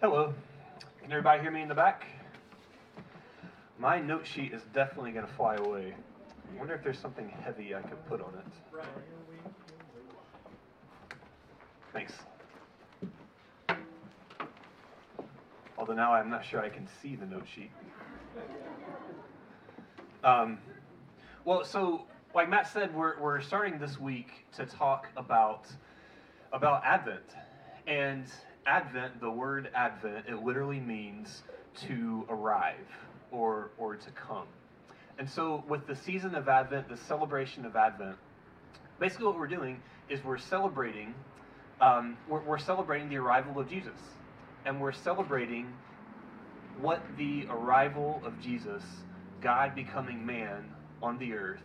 Hello. Can everybody hear me in the back? My note sheet is definitely going to fly away. I wonder if there's something heavy I could put on it. Thanks. Although now I'm not sure I can see the note sheet. Well, so like Matt said, we're starting this week to talk about Advent. And Advent, the word Advent, it literally means to arrive or to come. And so with the season of Advent, the celebration of Advent, basically what we're doing is we're celebrating the arrival of Jesus. And we're celebrating what the arrival of Jesus, God becoming man on the earth,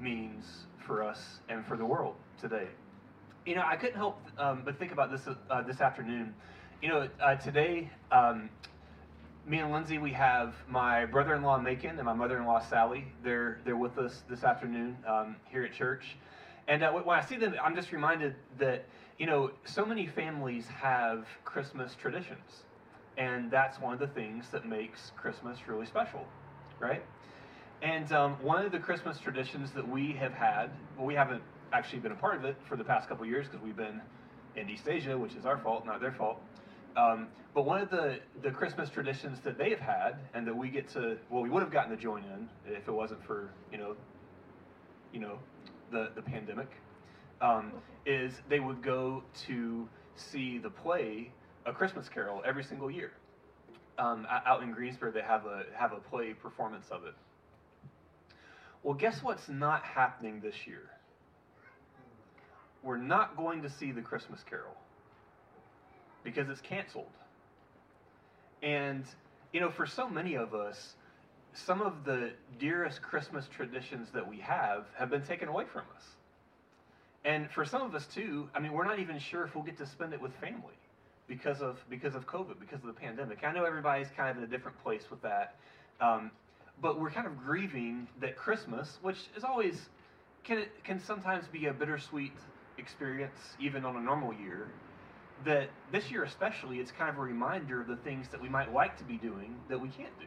means for us and for the world today. You know, I couldn't help but think about this this afternoon. You know, today, me and Lindsay, we have my brother-in-law Macon and my mother-in-law Sally. They're with us this afternoon here at church. And when I see them, I'm just reminded that, you know, so many families have Christmas traditions. And that's one of the things that makes Christmas really special, right? And one of the Christmas traditions that we have had, well, we haven't actually been a part of it for the past couple years because we've been in East Asia, which is our fault, not their fault. But one of the Christmas traditions that they have had and that we get to, well, we would have gotten to join in if it wasn't for, you know, the pandemic, is they would go to see the play A Christmas Carol every single year. Out in Greensboro, they have a play performance of it. Well, guess what's not happening this year? We're not going to see the Christmas Carol because it's canceled. And, you know, for so many of us, some of the dearest Christmas traditions that we have been taken away from us. And for some of us too, I mean, we're not even sure if we'll get to spend it with family because of COVID, because of the pandemic. I know everybody's kind of in a different place with that, but we're kind of grieving that Christmas, which is always, can sometimes be a bittersweet experience, even on a normal year, that this year especially, it's kind of a reminder of the things that we might like to be doing that we can't do.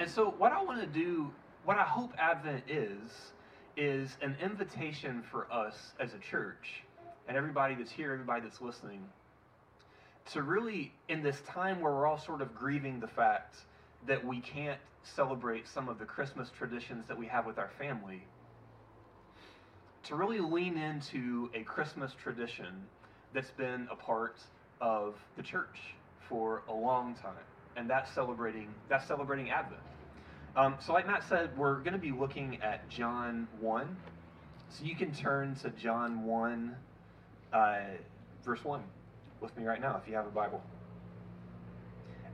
And so what I want to do, what I hope Advent is an invitation for us as a church, and everybody that's here, everybody that's listening, to really, in this time where we're all sort of grieving the fact that we can't celebrate some of the Christmas traditions that we have with our family, to really lean into a Christmas tradition that's been a part of the church for a long time. And that's celebrating Advent. So like Matt said, we're going to be looking at John 1. So you can turn to John 1, verse 1 with me right now if you have a Bible.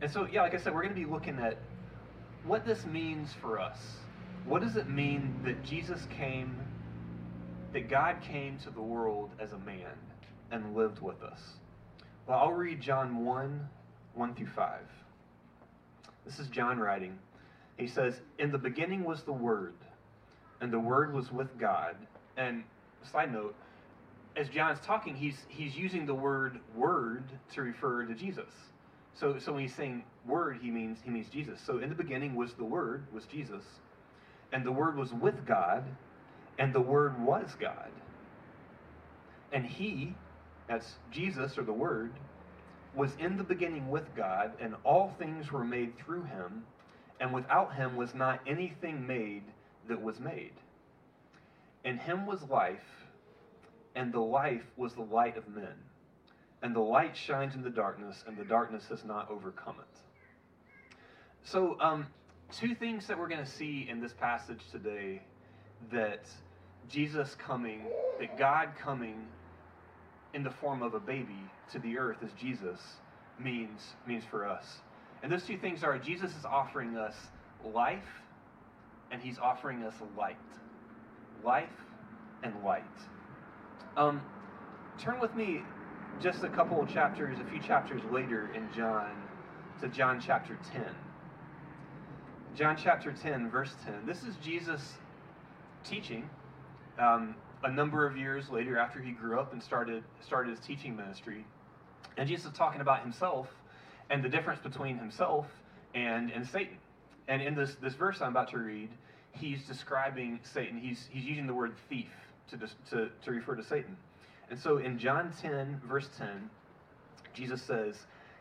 And so, yeah, like I said, we're going to be looking at what this means for us. What does it mean that Jesus came, that God came to the world as a man and lived with us? Well, I'll read John 1:1 through 5. This is John writing. He says, "In the beginning was the Word, and the Word was with God." And side note, as John's talking, he's using the word "word" to refer to Jesus. So when he's saying "word," he means Jesus. So in the beginning was the Word, was Jesus, and the Word was with God, and the Word was God. And he, that's Jesus or the Word, was in the beginning with God, and all things were made through him, and without him was not anything made that was made. In him was life, and the life was the light of men. And the light shines in the darkness, and the darkness has not overcome it. So, two things that we're going to see in this passage today, that Jesus coming, that God coming in the form of a baby to the earth as Jesus means for us. And those two things are, Jesus is offering us life, and he's offering us light. Life and light. Turn with me just a few chapters later in John, to John chapter 10. John chapter 10, verse 10. This is Jesus teaching a number of years later after he grew up and started his teaching ministry. And Jesus is talking about himself and the difference between himself and Satan. And in this verse I'm about to read, he's describing Satan. He's using the word thief to refer to Satan. And so in John 10, verse 10, Jesus says,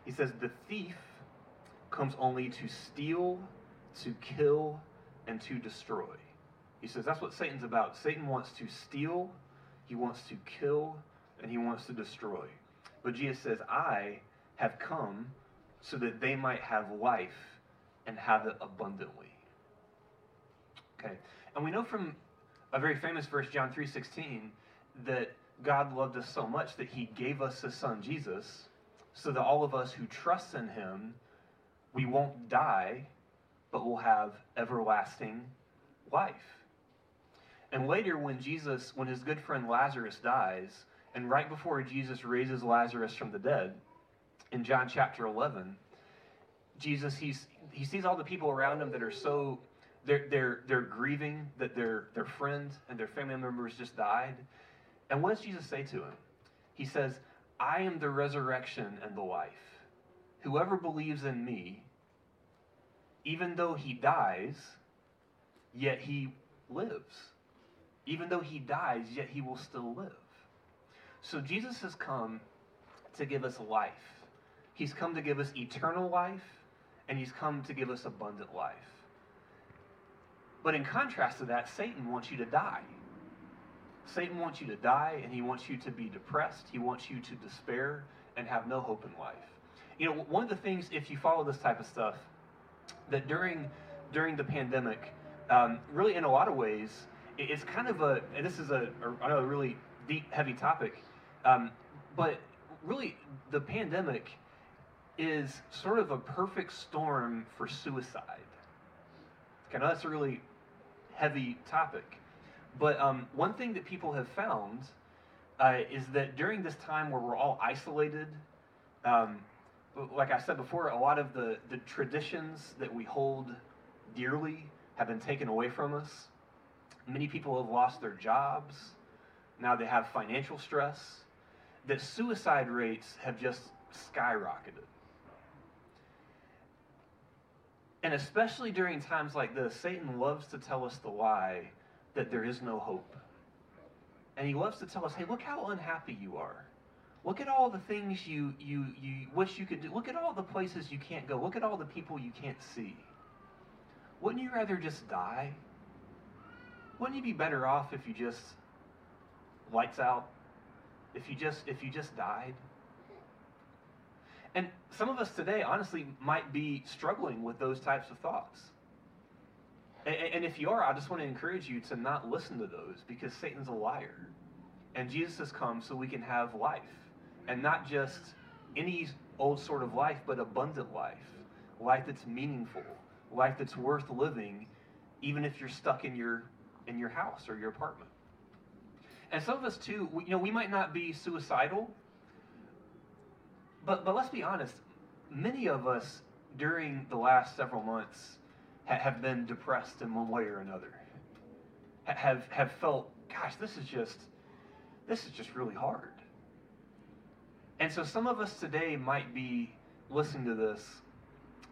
he says, the thief comes only to steal, to kill, and to destroy. He says that's what Satan's about. Satan wants to steal, he wants to kill, and he wants to destroy. But Jesus says, I have come so that they might have life and have it abundantly. Okay, and we know from a very famous verse, John 3:16, that God loved us so much that he gave us his son Jesus, so that all of us who trust in him, we won't die, but will have everlasting life. And later when his good friend Lazarus dies, and right before Jesus raises Lazarus from the dead, in John chapter 11, Jesus, he sees all the people around him that are so, they're grieving that their friends and their family members just died. And what does Jesus say to him? He says, I am the resurrection and the life. Whoever believes in me, even though he dies, yet he lives. Even though he dies, yet he will still live. So Jesus has come to give us life. He's come to give us eternal life, and he's come to give us abundant life. But in contrast to that, Satan wants you to die. Satan wants you to die, and he wants you to be depressed. He wants you to despair and have no hope in life. You know, one of the things, if you follow this type of stuff, that during the pandemic, really in a lot of ways, it's kind of a, and this is a really deep, heavy topic, but really the pandemic is sort of a perfect storm for suicide. Okay, now that's a really heavy topic. But one thing that people have found is that during this time where we're all isolated, like I said before, a lot of the traditions that we hold dearly have been taken away from us. Many people have lost their jobs. Now they have financial stress. That suicide rates have just skyrocketed. And especially during times like this, Satan loves to tell us the lie that there is no hope. And he loves to tell us, hey, look how unhappy you are. Look at all the things you wish you could do. Look at all the places you can't go. Look at all the people you can't see. Wouldn't you rather just die? Wouldn't you be better off if you just lights out? If you just died? And some of us today, honestly, might be struggling with those types of thoughts. And if you are, I just want to encourage you to not listen to those, because Satan's a liar. And Jesus has come so we can have life. And not just any old sort of life, but abundant life. Life that's meaningful. Life that's worth living, even if you're stuck in your house or your apartment. And some of us, too, we might not be suicidal. But let's be honest, many of us during the last several months have been depressed in one way or another. Have felt, gosh, this is just really hard. And so some of us today might be listening to this.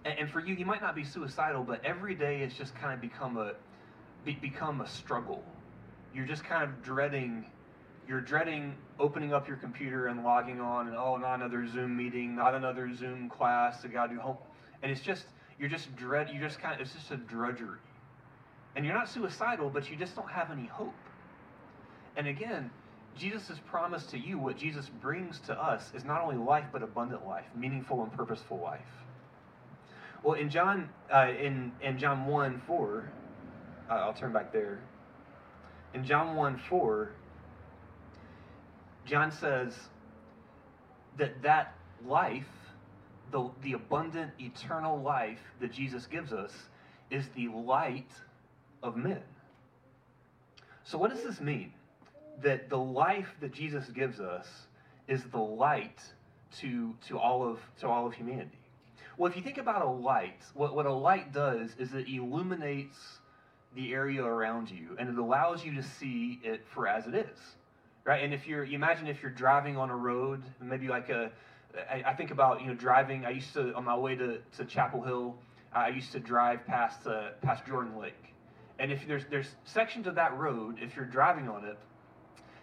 And for you, you might not be suicidal, but every day it's just kind of become a struggle. You're just kind of dreading opening up your computer and logging on, and not another Zoom meeting, not another Zoom class, I gotta do homework. And it's just, it's just a drudgery. And you're not suicidal, but you just don't have any hope. And again, Jesus has promised to you, what Jesus brings to us is not only life, but abundant life, meaningful and purposeful life. Well, in John, in John 1:4, I'll turn back there. In John 1:4, John says that life, the abundant eternal life that Jesus gives us, is the light of men. So what does this mean? That the life that Jesus gives us is the light to all of humanity. Well, if you think about a light, what a light does is it illuminates the area around you, and it allows you to see it for as it is, right? And if you imagine if you're driving on a road, maybe like a I think about, driving. I used to, on my way to Chapel Hill, I used to drive past Jordan Lake. And if there's sections of that road, if you're driving on it,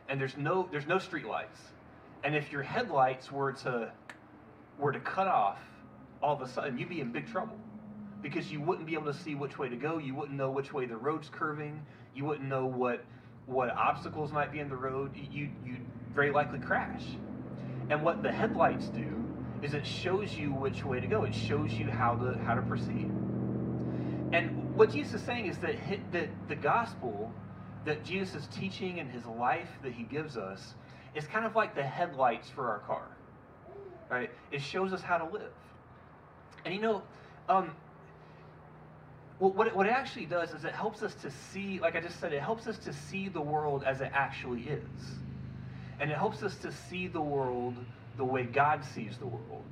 and there's no street lights, and if your headlights were to cut off, all of a sudden you'd be in big trouble, because you wouldn't be able to see which way to go. You wouldn't know which way the road's curving. You wouldn't know what obstacles might be in the road. You'd very likely crash. And what the headlights do is it shows you which way to go. It shows you how to proceed. And what Jesus is saying is that the gospel that Jesus is teaching in his life that he gives us is kind of like the headlights for our car, right? It shows us how to live. And what it actually does is it helps us to see, like I just said, it helps us to see the world as it actually is. And it helps us to see the world the way God sees the world.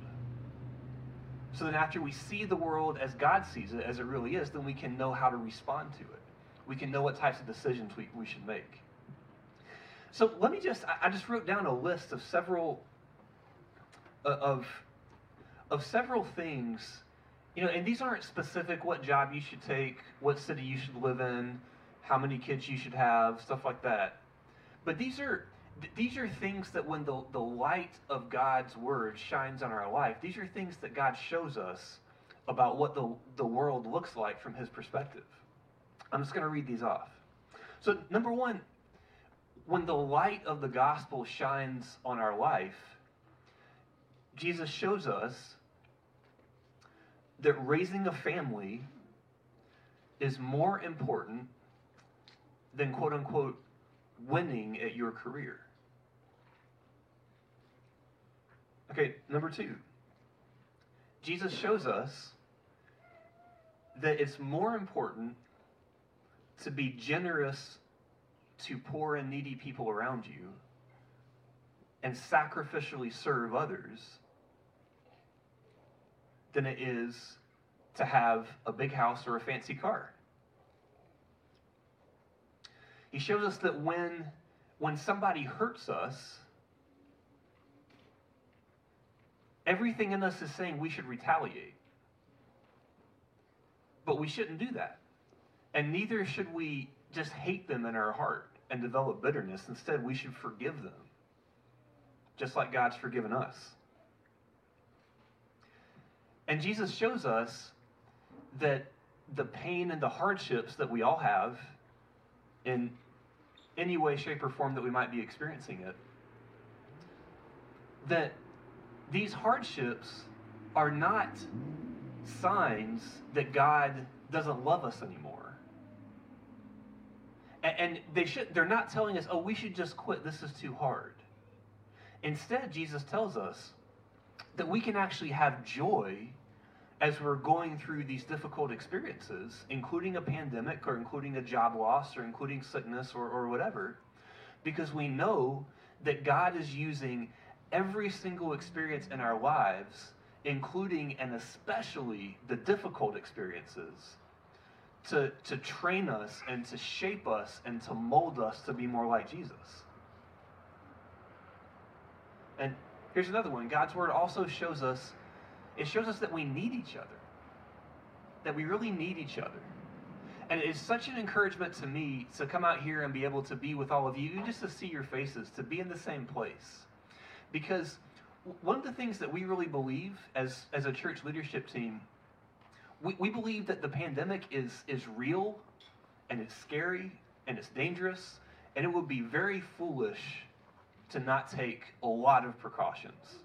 So then after we see the world as God sees it, as it really is, then we can know how to respond to it. We can know what types of decisions we should make. So let me just, I just wrote down a list of several things, and these aren't specific, what job you should take, what city you should live in, how many kids you should have, stuff like that. But these are things that when the light of God's word shines on our life, these are things that God shows us about what the world looks like from his perspective. I'm just going to read these off. So number one, when the light of the gospel shines on our life, Jesus shows us that raising a family is more important than, quote unquote, winning at your career. Okay, number two. Jesus shows us that it's more important to be generous to poor and needy people around you and sacrificially serve others than it is to have a big house or a fancy car. He shows us that when somebody hurts us, everything in us is saying we should retaliate. But we shouldn't do that. And neither should we just hate them in our heart and develop bitterness. Instead, we should forgive them, just like God's forgiven us. And Jesus shows us that the pain and the hardships that we all have in any way, shape, or form that we might be experiencing it, that these hardships are not signs that God doesn't love us anymore. And they're not telling us, oh, we should just quit, this is too hard. Instead, Jesus tells us that we can actually have joy as we're going through these difficult experiences, including a pandemic or including a job loss or including sickness or whatever, because we know that God is using every single experience in our lives, including and especially the difficult experiences, to train us and to shape us and to mold us to be more like Jesus. And here's another one. God's word also shows us that we need each other, that we really need each other. And it's such an encouragement to me to come out here and be able to be with all of you, just to see your faces, to be in the same place. Because one of the things that we really believe as a church leadership team, we believe that the pandemic is real, and it's scary, and it's dangerous, and it would be very foolish to not take a lot of precautions.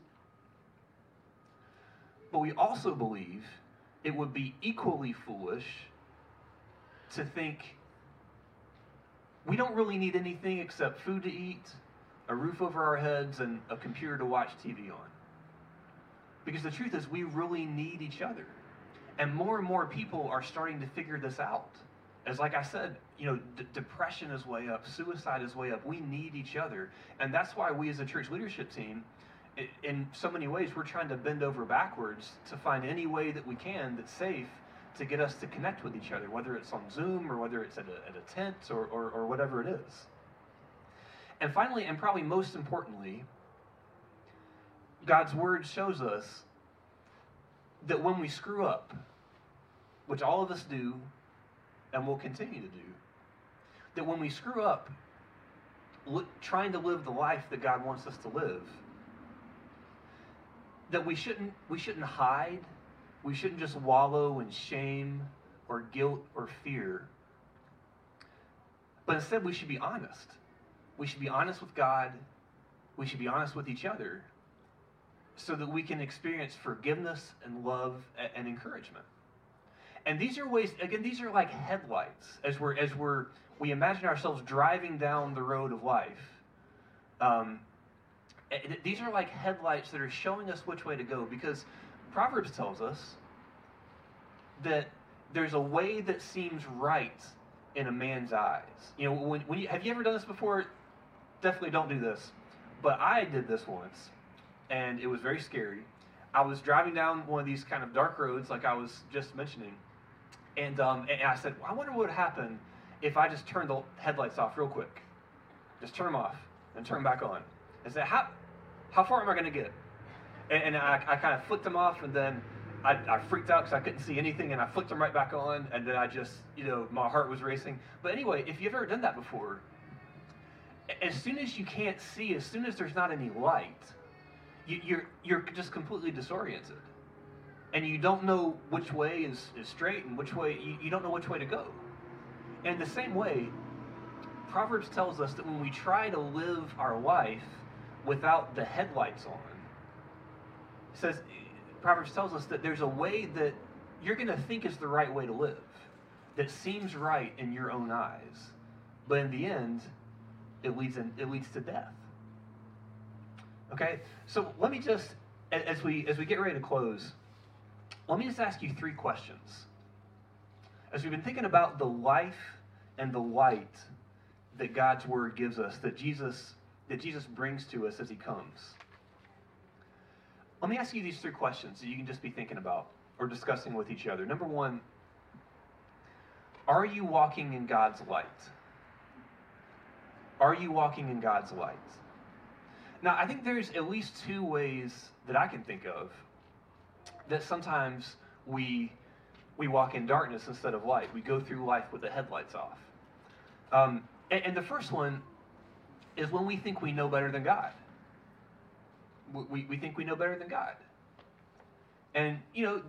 But we also believe it would be equally foolish to think we don't really need anything except food to eat, a roof over our heads, and a computer to watch TV on. Because the truth is, we really need each other. And more people are starting to figure this out. As like I said, depression is way up, suicide is way up. We need each other. And that's why we as a church leadership team, in so many ways, we're trying to bend over backwards to find any way that we can that's safe to get us to connect with each other, whether it's on Zoom or whether it's at a tent or whatever it is. And finally, and probably most importantly, God's word shows us that when we screw up, which all of us do and will continue to do, that when we screw up trying to live the life that God wants us to live, that we shouldn't hide, we shouldn't just wallow in shame or guilt or fear, but instead we should be honest. We should be honest with God, we should be honest with each other, so that we can experience forgiveness and love and encouragement. And these are ways, again, these are like headlights as we imagine ourselves driving down the road of life. These are like headlights that are showing us which way to go, because Proverbs tells us that there's a way that seems right in a man's eyes. You know, have you ever done this before? Definitely don't do this. But I did this once, and it was very scary. I was driving down one of these kind of dark roads, like I was just mentioning, and I said, well, I wonder what would happen if I just turned the headlights off real quick. Just turn them off and turn them back on. I said, how far am I going to get? And I kind of flicked them off, and then I freaked out because I couldn't see anything, and I flicked them right back on, and then I just, you know, my heart was racing. But anyway, if you've ever done that before, as soon as you can't see, as soon as there's not any light, you're just completely disoriented, and you don't know which way is straight and which way, you don't know which way to go. And in the same way, Proverbs tells us that when we try to live our life without the headlights on, Proverbs tells us that there's a way that you're going to think is the right way to live, that seems right in your own eyes, but in the end, it leads to death. Okay, so let me just, as we get ready to close, let me just ask you three questions. As we've been thinking about the life and the light that God's word gives us, that Jesus brings to us as he comes, let me ask you these three questions that you can just be thinking about or discussing with each other. Number one, are you walking in God's light? Are you walking in God's light? Now, I think there's at least two ways that I can think of that sometimes we walk in darkness instead of light. We go through life with the headlights off. And the first one is when we think we know better than God. We think we know better than God. And, you know,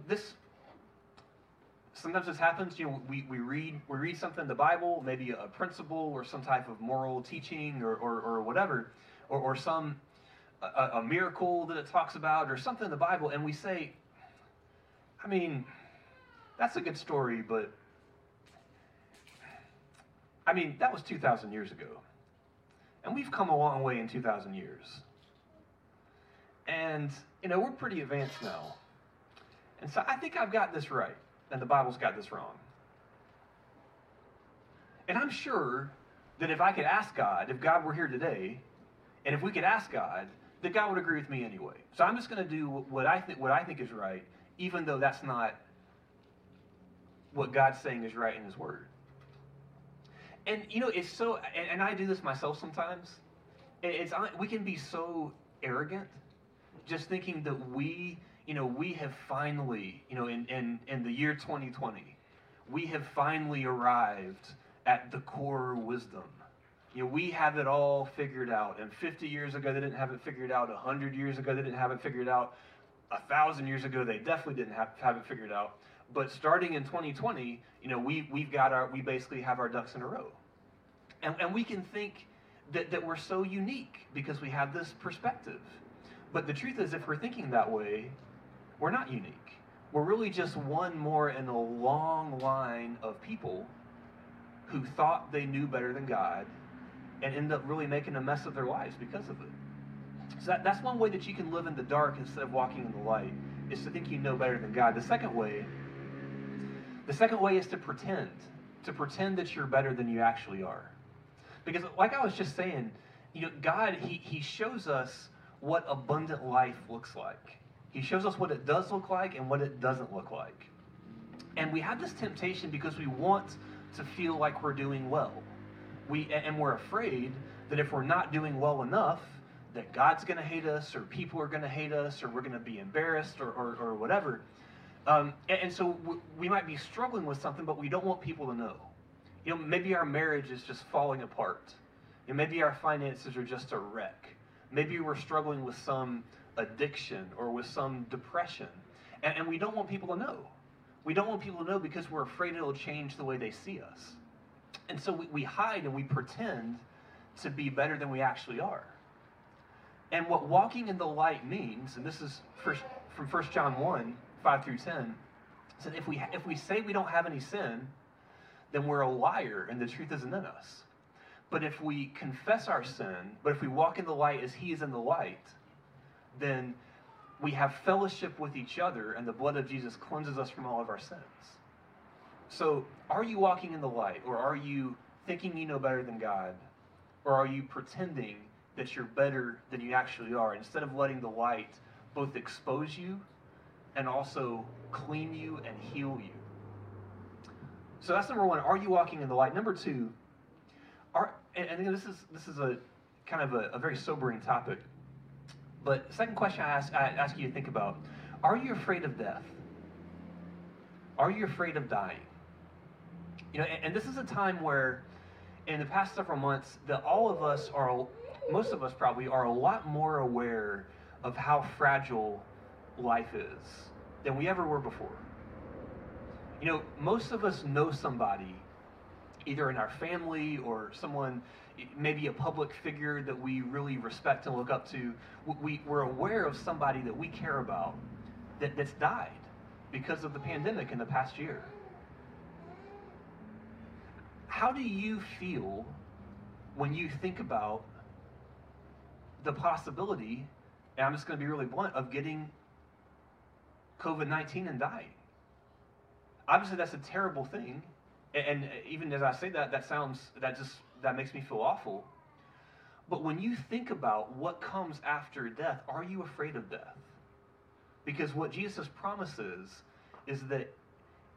sometimes this happens. You know, we read something in the Bible, maybe a principle or some type of moral teaching or whatever, or some a miracle that it talks about or something in the Bible, and we say, I mean, that's a good story, but I mean, that was 2,000 years ago, and we've come a long way in 2,000 years. And, you know, we're pretty advanced now. And so I think I've got this right, and the Bible's got this wrong. And I'm sure that if I could ask God, if God were here today, and if we could ask God, that God would agree with me anyway. So I'm just going to do what I think is right, even though that's not what God's saying is right in his word. And, you know, it's so, and I do this myself sometimes, we can be so arrogant, just thinking that we have finally, you know, in the year 2020, we have finally arrived at the core wisdom. You know, we have it all figured out. And 50 years ago, they didn't have it figured out. 100 years ago, they didn't have it figured out. 1,000 years ago, they definitely didn't have it figured out. But starting in 2020, you know, we basically have our ducks in a row. And we can think that we're so unique because we have this perspective. But the truth is, if we're thinking that way, we're not unique. We're really just one more in a long line of people who thought they knew better than God and end up really making a mess of their lives because of it. So that's one way that you can live in the dark instead of walking in the light, is to think you know better than God. The second way is to pretend that you're better than you actually are. Because like I was just saying, you know, God, he shows us what abundant life looks like. He shows us what it does look like and what it doesn't look like. And we have this temptation because we want to feel like we're doing well. And we're afraid that if we're not doing well enough, that God's going to hate us, or people are going to hate us, or we're going to be embarrassed, or whatever. And so we might be struggling with something, but we don't want people to know. You know, maybe our marriage is just falling apart. You know, maybe our finances are just a wreck. Maybe we're struggling with some addiction or with some depression. And we don't want people to know. We don't want people to know because we're afraid it'll change the way they see us. And so we hide and we pretend to be better than we actually are. And what walking in the light means, and this is from 1 John 1, 5 through 10, said if we say we don't have any sin, then we're a liar and the truth isn't in us. But if we confess our sin, but if we walk in the light as he is in the light, then we have fellowship with each other, and the blood of Jesus cleanses us from all of our sins. So are you walking in the light, or are you thinking you know better than God, or are you pretending that you're better than you actually are, instead of letting the light both expose you and also clean you and heal you? So that's number one, are you walking in the light? Number two, this is a kind of a very sobering topic, but second question I ask you to think about, are you afraid of death? Are you afraid of dying? You know, and this is a time where in the past several months that all of us are, most of us probably are a lot more aware of how fragile life is than we ever were before. You know, most of us know somebody, either in our family or someone, maybe a public figure that we really respect and look up to. We're aware of somebody that we care about that's died because of the pandemic in the past year. How do you feel when you think about the possibility, and I'm just going to be really blunt, of getting COVID-19 and dying? Obviously, that's a terrible thing, and even as I say that, that makes me feel awful. But when you think about what comes after death, are you afraid of death? Because what Jesus promises is that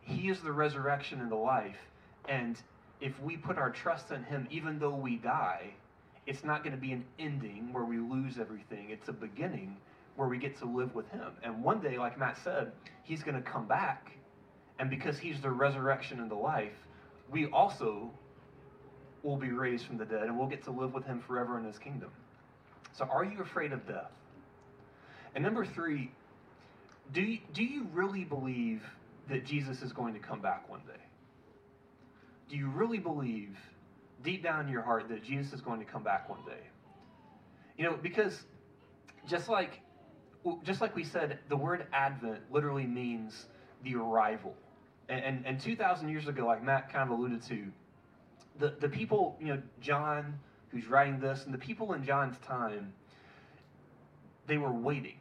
he is the resurrection and the life, and if we put our trust in him, even though we die, it's not going to be an ending where we lose everything. It's a beginning where we get to live with him. And one day, like Matt said, he's going to come back. And because he's the resurrection and the life, we also will be raised from the dead, and we'll get to live with him forever in his kingdom. So are you afraid of death? And number three, do you really believe that Jesus is going to come back one day? Do you really believe deep down in your heart that Jesus is going to come back one day? You know, because just like we said, the word Advent literally means the arrival. And 2,000 years ago, like Matt kind of alluded to, the people, you know, John, who's writing this, and the people in John's time, they were waiting.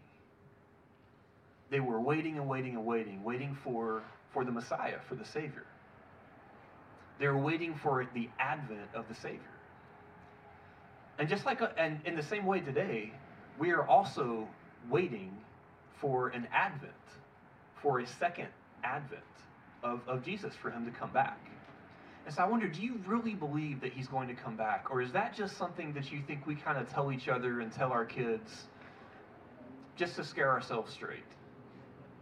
They were waiting for the Messiah, for the Savior. They were waiting for the advent of the Savior. And and in the same way today, we are also waiting for an advent, for a second advent of Jesus, for him to come back. And so I wonder, do you really believe that he's going to come back? Or is that just something that you think we kind of tell each other and tell our kids just to scare ourselves straight?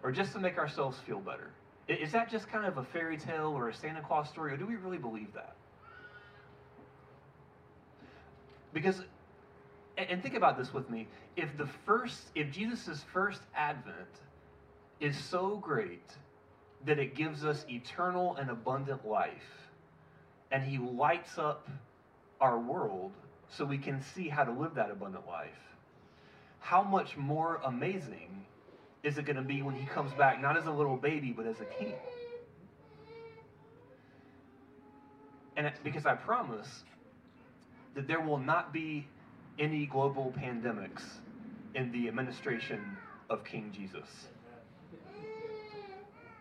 Or just to make ourselves feel better? Is that just kind of a fairy tale or a Santa Claus story? Or do we really believe that? Because, and think about this with me, if Jesus' first advent is so great that it gives us eternal and abundant life, and he lights up our world so we can see how to live that abundant life, how much more amazing is it going to be when he comes back, not as a little baby, but as a king? And because I promise that there will not be any global pandemics in the administration of King Jesus.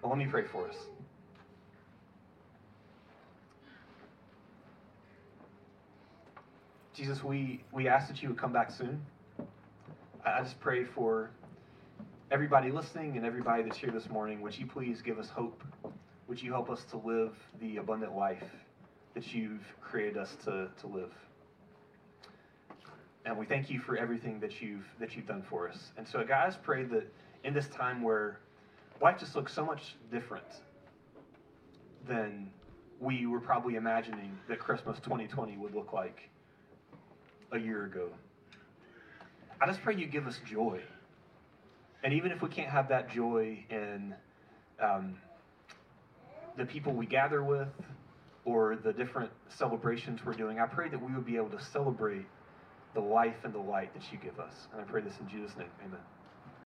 Well, let me pray for us. Jesus, we ask that you would come back soon. I just pray for everybody listening and everybody that's here this morning. Would you please give us hope? Would you help us to live the abundant life that you've created us to live? And we thank you for everything that you've done for us. And so, God, I just pray that in this time where life just looks so much different than we were probably imagining that Christmas 2020 would look like a year ago, I just pray you give us joy. And even if we can't have that joy in the people we gather with or the different celebrations we're doing, I pray that we would be able to celebrate the life and the light that you give us. And I pray this in Jesus' name. Amen.